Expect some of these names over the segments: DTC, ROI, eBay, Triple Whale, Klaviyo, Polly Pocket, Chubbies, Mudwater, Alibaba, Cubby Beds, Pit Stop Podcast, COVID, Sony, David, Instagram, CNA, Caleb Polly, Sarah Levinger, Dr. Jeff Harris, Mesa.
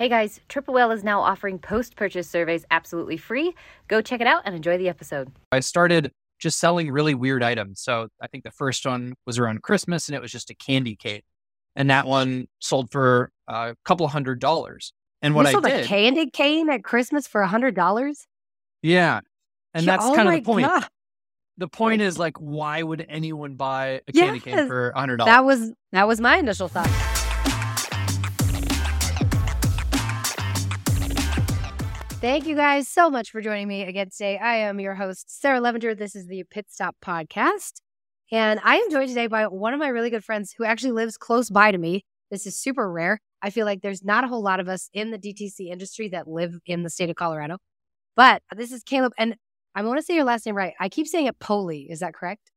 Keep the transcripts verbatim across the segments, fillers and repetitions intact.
Hey guys, Triple Whale is now offering post-purchase surveys absolutely free. Go check it out and enjoy the episode. I started just selling really weird items. So I think the first one was around Christmas and it was just a candy cane. And that one sold for a couple hundred dollars. And what you I sold did, a candy cane at Christmas for a hundred dollars? Yeah. And yeah, that's oh kind of the point. God. The point is like, why would anyone buy a candy yes, cane for a hundred dollars? That was, that was my initial thought. Thank you guys so much for joining me again today. I am your host, Sarah Levinger. This is the Pit Stop Podcast. And I am joined today by one of my really good friends who actually lives close by to me. This is super rare. I feel like there's not a whole lot of us in the D T C industry that live in the state of Colorado. But this is Caleb. And I want to say your last name right. I keep saying it Polly. Is that correct?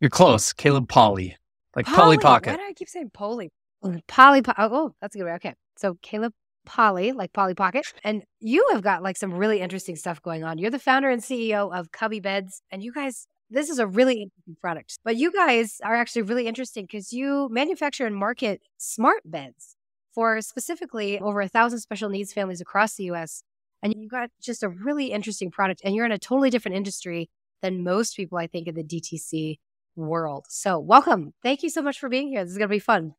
You're close. Caleb Polly. Like Polly, Polly Pocket. Why do I keep saying Polly? Polly. Po- oh, that's a good way. Okay. So Caleb Polly, like Polly Pocket. And you have got like some really interesting stuff going on. You're the founder and C E O of Cubby Beds. And you guys, this is a really interesting product. But you guys are actually really interesting because you manufacture and market smart beds for specifically over a thousand special needs families across the U S. And you got just a really interesting product. And you're in a totally different industry than most people, I think, in the D T C world. So welcome. Thank you so much for being here. This is going to be fun.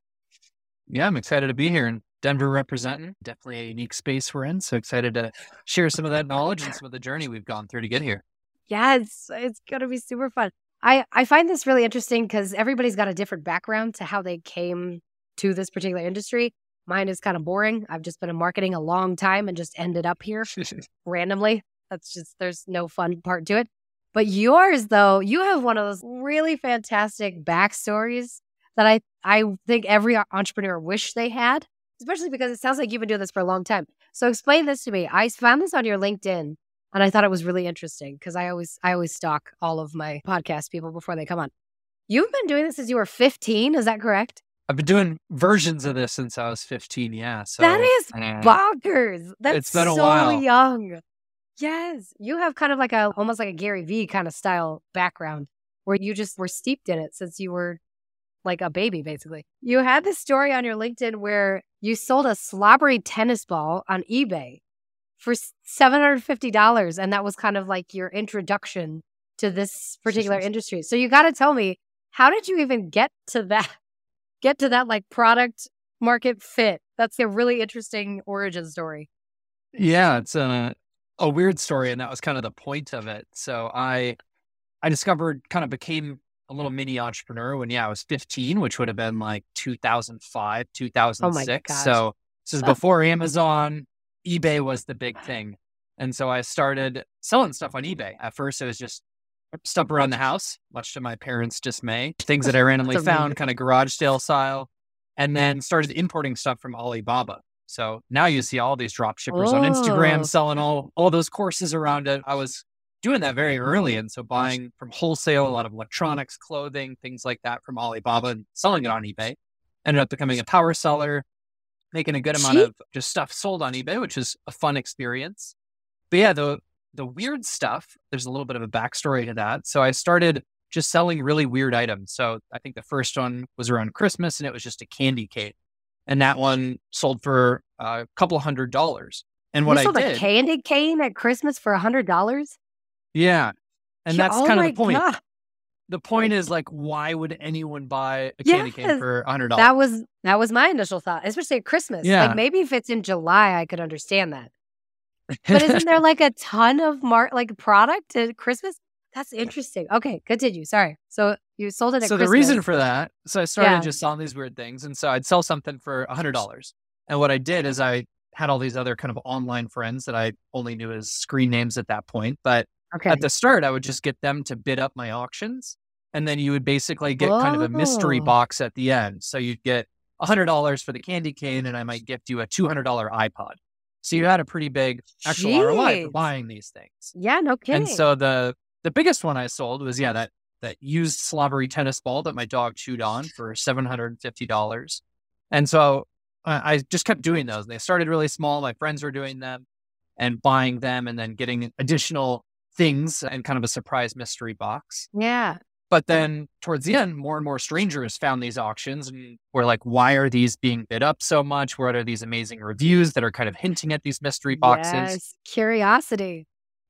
Yeah, I'm excited to be here. And Denver representing. Definitely a unique space we're in. So excited to share some of that knowledge and some of the journey we've gone through to get here. Yeah, it's, it's going to be super fun. I, I find this really interesting because everybody's got a different background to how they came to this particular industry. Mine is kind of boring. I've just been in marketing a long time and just ended up here randomly. That's just, there's no fun part to it. But yours, though, you have one of those really fantastic backstories that I, I think every entrepreneur wish they had. Especially because it sounds like you've been doing this for a long time. So explain this to me. I found this on your LinkedIn and I thought it was really interesting because I always I always stalk all of my podcast people before they come on. You've been doing this since you were fifteen. Is that correct? I've been doing versions of this since I was fifteen. Yeah. So that is bonkers. That's it's been a so while. Young. Yes. You have kind of like a, almost like a Gary Vee kind of style background where you just were steeped in it since you were like a baby, basically. You had this story on your LinkedIn where you sold a slobbery tennis ball on eBay for seven hundred fifty dollars. And that was kind of like your introduction to this particular industry. So you got to tell me, how did you even get to that, get to that like product market fit? That's a really interesting origin story. Yeah, it's a, a weird story. And that was kind of the point of it. So I, I discovered kind of became a little mini entrepreneur when, yeah, I was fifteen, which would have been like two thousand five, two thousand six. Oh so this is before Amazon. eBay was the big thing. And so I started selling stuff on eBay. At first, it was just stuff around the house, much to my parents' dismay, things that I randomly found, kind of garage sale style, and then started importing stuff from Alibaba. So now you see all these drop shippers oh. on Instagram selling all, all those courses around it. I was doing that very early. And so buying from wholesale, a lot of electronics, clothing, things like that from Alibaba and selling it on eBay. Ended up becoming a power seller, making a good amount of just stuff sold on eBay, which is a fun experience. But yeah, the, the weird stuff, there's a little bit of a backstory to that. So I started just selling really weird items. So I think the first one was around Christmas and it was just a candy cane. And that one sold for a couple hundred dollars. And what you I sold did, a candy cane at Christmas for a hundred dollars? Yeah. And that's oh kind of the point. God. The point is like, why would anyone buy a candy yes. cane for one hundred dollars? That was that was my initial thought, especially at Christmas. Yeah. Like maybe if it's in July, I could understand that. But isn't there like a ton of mar- like product at Christmas? That's interesting. Okay, continue. Sorry. So you sold it at so Christmas. So the reason for that, so I started yeah. just selling these weird things. And so I'd sell something for one hundred dollars. And what I did is I had all these other kind of online friends that I only knew as screen names at that point. But okay. At the start, I would just get them to bid up my auctions. And then you would basically get Whoa. kind of a mystery box at the end. So you'd get one hundred dollars for the candy cane and I might gift you a two hundred dollars iPod. So you had a pretty big actual Jeez. R O I for buying these things. Yeah, no kidding. And so the the biggest one I sold was, yeah, that that used slobbery tennis ball that my dog chewed on for seven hundred fifty dollars. And so uh, I just kept doing those. And they started really small. My friends were doing them and buying them and then getting additional things and kind of a surprise mystery box. Yeah. But then towards the end, more and more strangers found these auctions and were like, why are these being bid up so much? What are these amazing reviews that are kind of hinting at these mystery boxes? Yes, curiosity.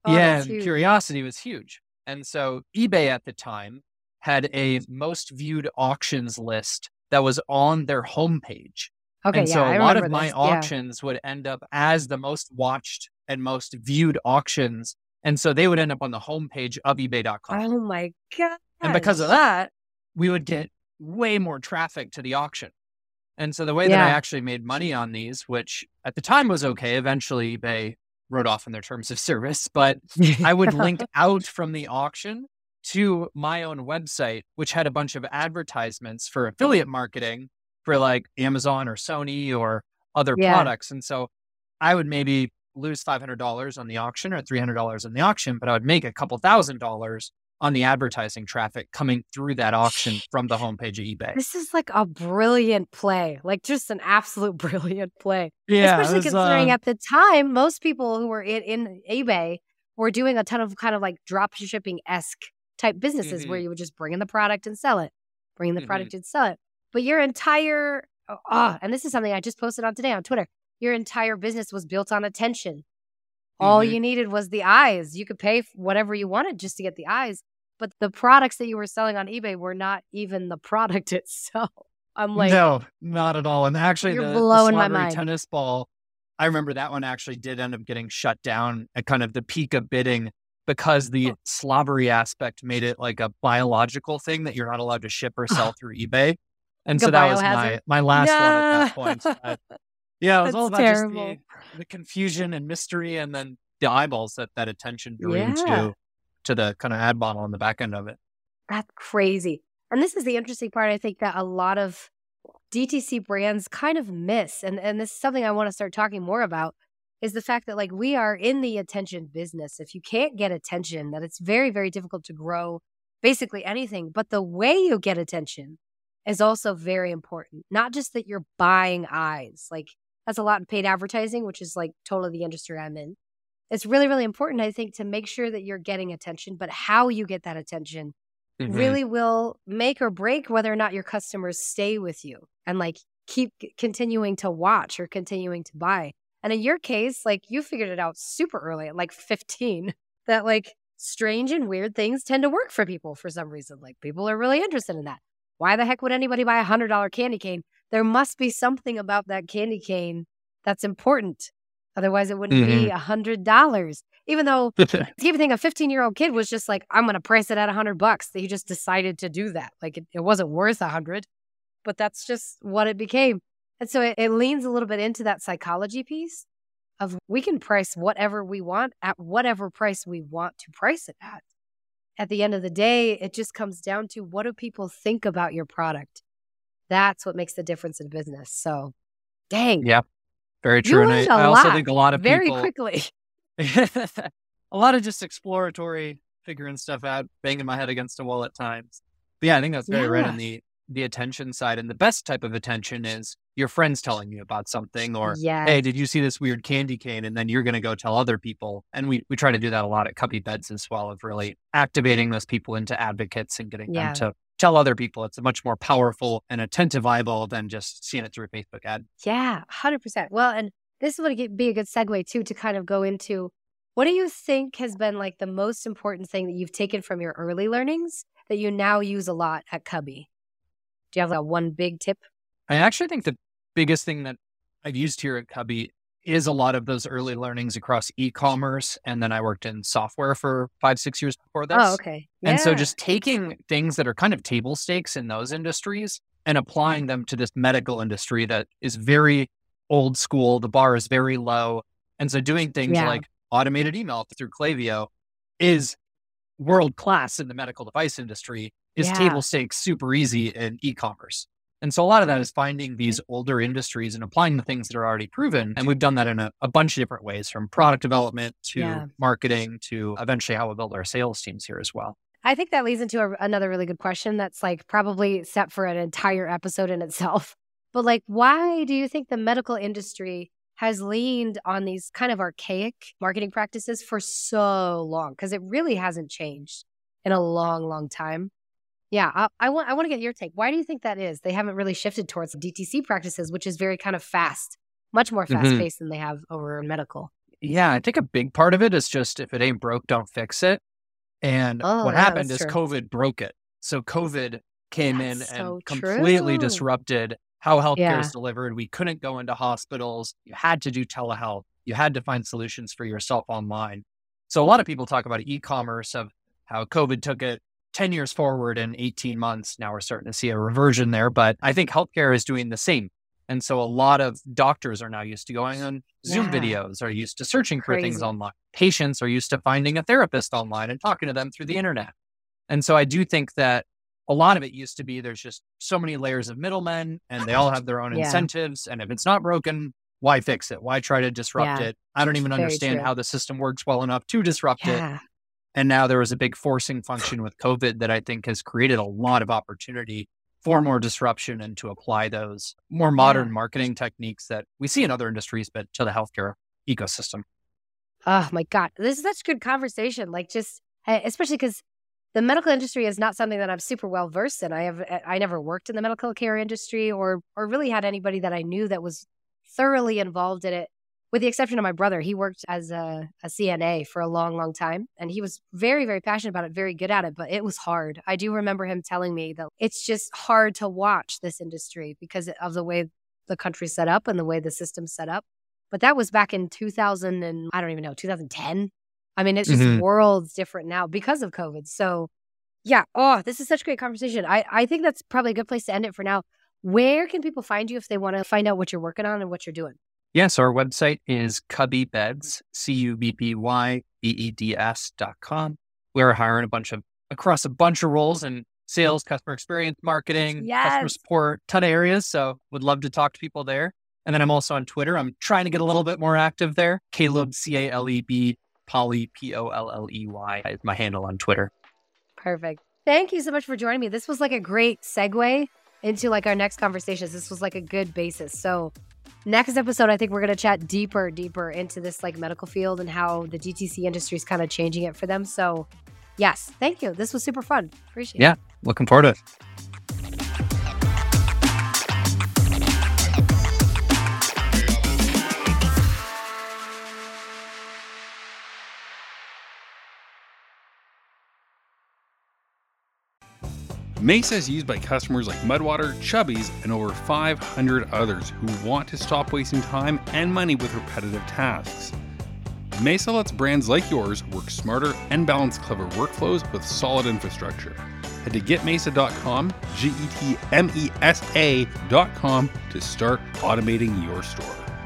Oh, yeah, curiosity was huge. And so eBay at the time had a most viewed auctions list that was on their homepage. Okay, and yeah, so a I lot of this. my auctions yeah. would end up as the most watched and most viewed auctions. And so they would end up on the homepage of ebay dot com. Oh my God. And because of that, we would get way more traffic to the auction. And so the way yeah. that I actually made money on these, which at the time was okay, eventually eBay wrote off in their terms of service, but I would link out from the auction to my own website, which had a bunch of advertisements for affiliate marketing for like Amazon or Sony or other yeah. products. And so I would maybe lose five hundred dollars on the auction or three hundred dollars on the auction, but I would make a couple thousand dollars on the advertising traffic coming through that auction from the homepage of eBay. This is like a brilliant play, like just an absolute brilliant play. Yeah, especially was, considering uh, at the time, most people who were in, in eBay were doing a ton of kind of like drop shipping-esque type businesses mm-hmm. where you would just bring in the product and sell it, bring in the mm-hmm. product and sell it. But your entire, oh, oh, and this is something I just posted on today on Twitter, your entire business was built on attention. All mm-hmm. you needed was the eyes. You could pay whatever you wanted just to get the eyes. But the products that you were selling on eBay were not even the product itself. I'm like, no, not at all. And actually, you're the, blowing the my mind. Tennis ball, I remember that one actually did end up getting shut down at kind of the peak of bidding because the oh. slobbery aspect made it like a biological thing that you're not allowed to ship or sell through eBay. And like so that was my, my last no. one at that point. I, Yeah, it was That's all about terrible. just the, the confusion and mystery, and then the eyeballs that that attention drew yeah. to, to the kind of ad model on the back end of it. That's crazy. And this is the interesting part, I think, that a lot of D T C brands kind of miss. And, and this is something I want to start talking more about, is the fact that like we are in the attention business. If you can't get attention, that it's very, very difficult to grow basically anything. But the way you get attention is also very important. Not just that you're buying eyes. Like, that's a lot in paid advertising, which is like totally the industry I'm in. It's really, really important, I think, to make sure that you're getting attention, but how you get that attention mm-hmm. really will make or break whether or not your customers stay with you and like keep continuing to watch or continuing to buy. And in your case, like you figured it out super early at like fifteen that like strange and weird things tend to work for people for some reason. Like people are really interested in that. Why the heck would anybody buy a one hundred dollar candy cane? There must be something about that candy cane that's important. Otherwise, it wouldn't mm-hmm. be one hundred dollars. Even though, even thing, a fifteen-year-old kid was just like, I'm going to price it at one hundred bucks. He just decided to do that. Like, it, it wasn't worth one hundred, but that's just what it became. And so it, it leans a little bit into that psychology piece of we can price whatever we want at whatever price we want to price it at. At the end of the day, it just comes down to what do people think about your product? That's what makes the difference in business. So, dang. Yeah, very true. You and I, I also think a lot of very people. Very quickly. A lot of just exploratory figuring stuff out, banging my head against a wall at times. But yeah, I think that's very yeah. right on the, the attention side. And the best type of attention is your friends telling you about something or, yes. hey, did you see this weird candy cane? And then you're going to go tell other people. And we, we try to do that a lot at Cubby Beds as well, of really activating those people into advocates and getting yeah. them to tell other people. It's a much more powerful and attentive eyeball than just seeing it through a Facebook ad. Yeah, one hundred percent. Well, and this would be a good segue too, to kind of go into what do you think has been like the most important thing that you've taken from your early learnings that you now use a lot at Cubby? Do you have like one big tip? I actually think the biggest thing that I've used here at Cubby is a lot of those early learnings across e-commerce. And then I worked in software for five, six years before this. Oh, okay. Yeah. And so just taking things that are kind of table stakes in those industries and applying them to this medical industry that is very old school. The bar is very low. And so doing things yeah. like automated email through Klaviyo is world-class in the medical device industry, is yeah. table stakes super easy in e-commerce. And so a lot of that is finding these older industries and applying the things that are already proven. And we've done that in a, a bunch of different ways, from product development to yeah. marketing to eventually how we build our sales teams here as well. I think that leads into a, another really good question that's like probably set for an entire episode in itself. But like, why do you think the medical industry has leaned on these kind of archaic marketing practices for so long? Because it really hasn't changed in a long, long time. Yeah, I, I want I want to get your take. Why do you think that is? They haven't really shifted towards D T C practices, which is very kind of fast, much more fast-paced mm-hmm. than they have over in medical. Yeah, I think a big part of it is just if it ain't broke, don't fix it. And oh, what yeah, happened is true. COVID broke it. So COVID came that's in so and completely true. disrupted how healthcare yeah. is delivered. We couldn't go into hospitals. You had to do telehealth. You had to find solutions for yourself online. So a lot of people talk about e-commerce, of how COVID took it ten years forward and eighteen months. Now we're starting to see a reversion there, but I think healthcare is doing the same. And so a lot of doctors are now used to going on Zoom yeah. videos, are used to searching Crazy. for things online. Patients are used to finding a therapist online and talking to them through the internet. And so I do think that a lot of it used to be there's just so many layers of middlemen and they all have their own yeah. incentives. And if it's not broken, why fix it? Why try to disrupt yeah. it? I don't even Very understand true. how the system works well enough to disrupt yeah. it. And now there was a big forcing function with COVID that I think has created a lot of opportunity for more disruption and to apply those more modern yeah. marketing techniques that we see in other industries, but to the healthcare ecosystem. Oh my God. This is such good conversation. Like just, especially because the medical industry is not something that I'm super well versed in. I have, I never worked in the medical care industry or, or really had anybody that I knew that was thoroughly involved in it, with the exception of my brother. He worked as a, a C N A for a long, long time. And he was very, very passionate about it, very good at it, but it was hard. I do remember him telling me that it's just hard to watch this industry because of the way the country's set up and the way the system's set up. But that was back in two thousand and I don't even know, two thousand ten. I mean, it's just mm-hmm. worlds different now because of COVID. So yeah, oh, this is such a great conversation. I, I think that's probably a good place to end it for now. Where can people find you if they want to find out what you're working on and what you're doing? Yeah, so our website is Cubby Beds, C-U-B-B-Y-B-E-D-S dot com. We're hiring a bunch of, across a bunch of roles in sales, customer experience, marketing, yes. customer support, ton of areas. So would love to talk to people there. And then I'm also on Twitter. I'm trying to get a little bit more active there. Caleb, C A L E B, Polly, P O L L E Y is my handle on Twitter. Perfect. Thank you so much for joining me. This was like a great segue into like our next conversations. This was like a good basis. So next episode, I think we're going to chat deeper, deeper into this like medical field and how the D T C industry is kind of changing it for them. So yes, thank you. This was super fun. Appreciate yeah, it. Yeah, looking forward to it. Mesa is used by customers like Mudwater, Chubbies, and over five hundred others who want to stop wasting time and money with repetitive tasks. Mesa lets brands like yours work smarter and balance clever workflows with solid infrastructure. Head to get mesa dot com, G E T M E S A dot com, to start automating your store.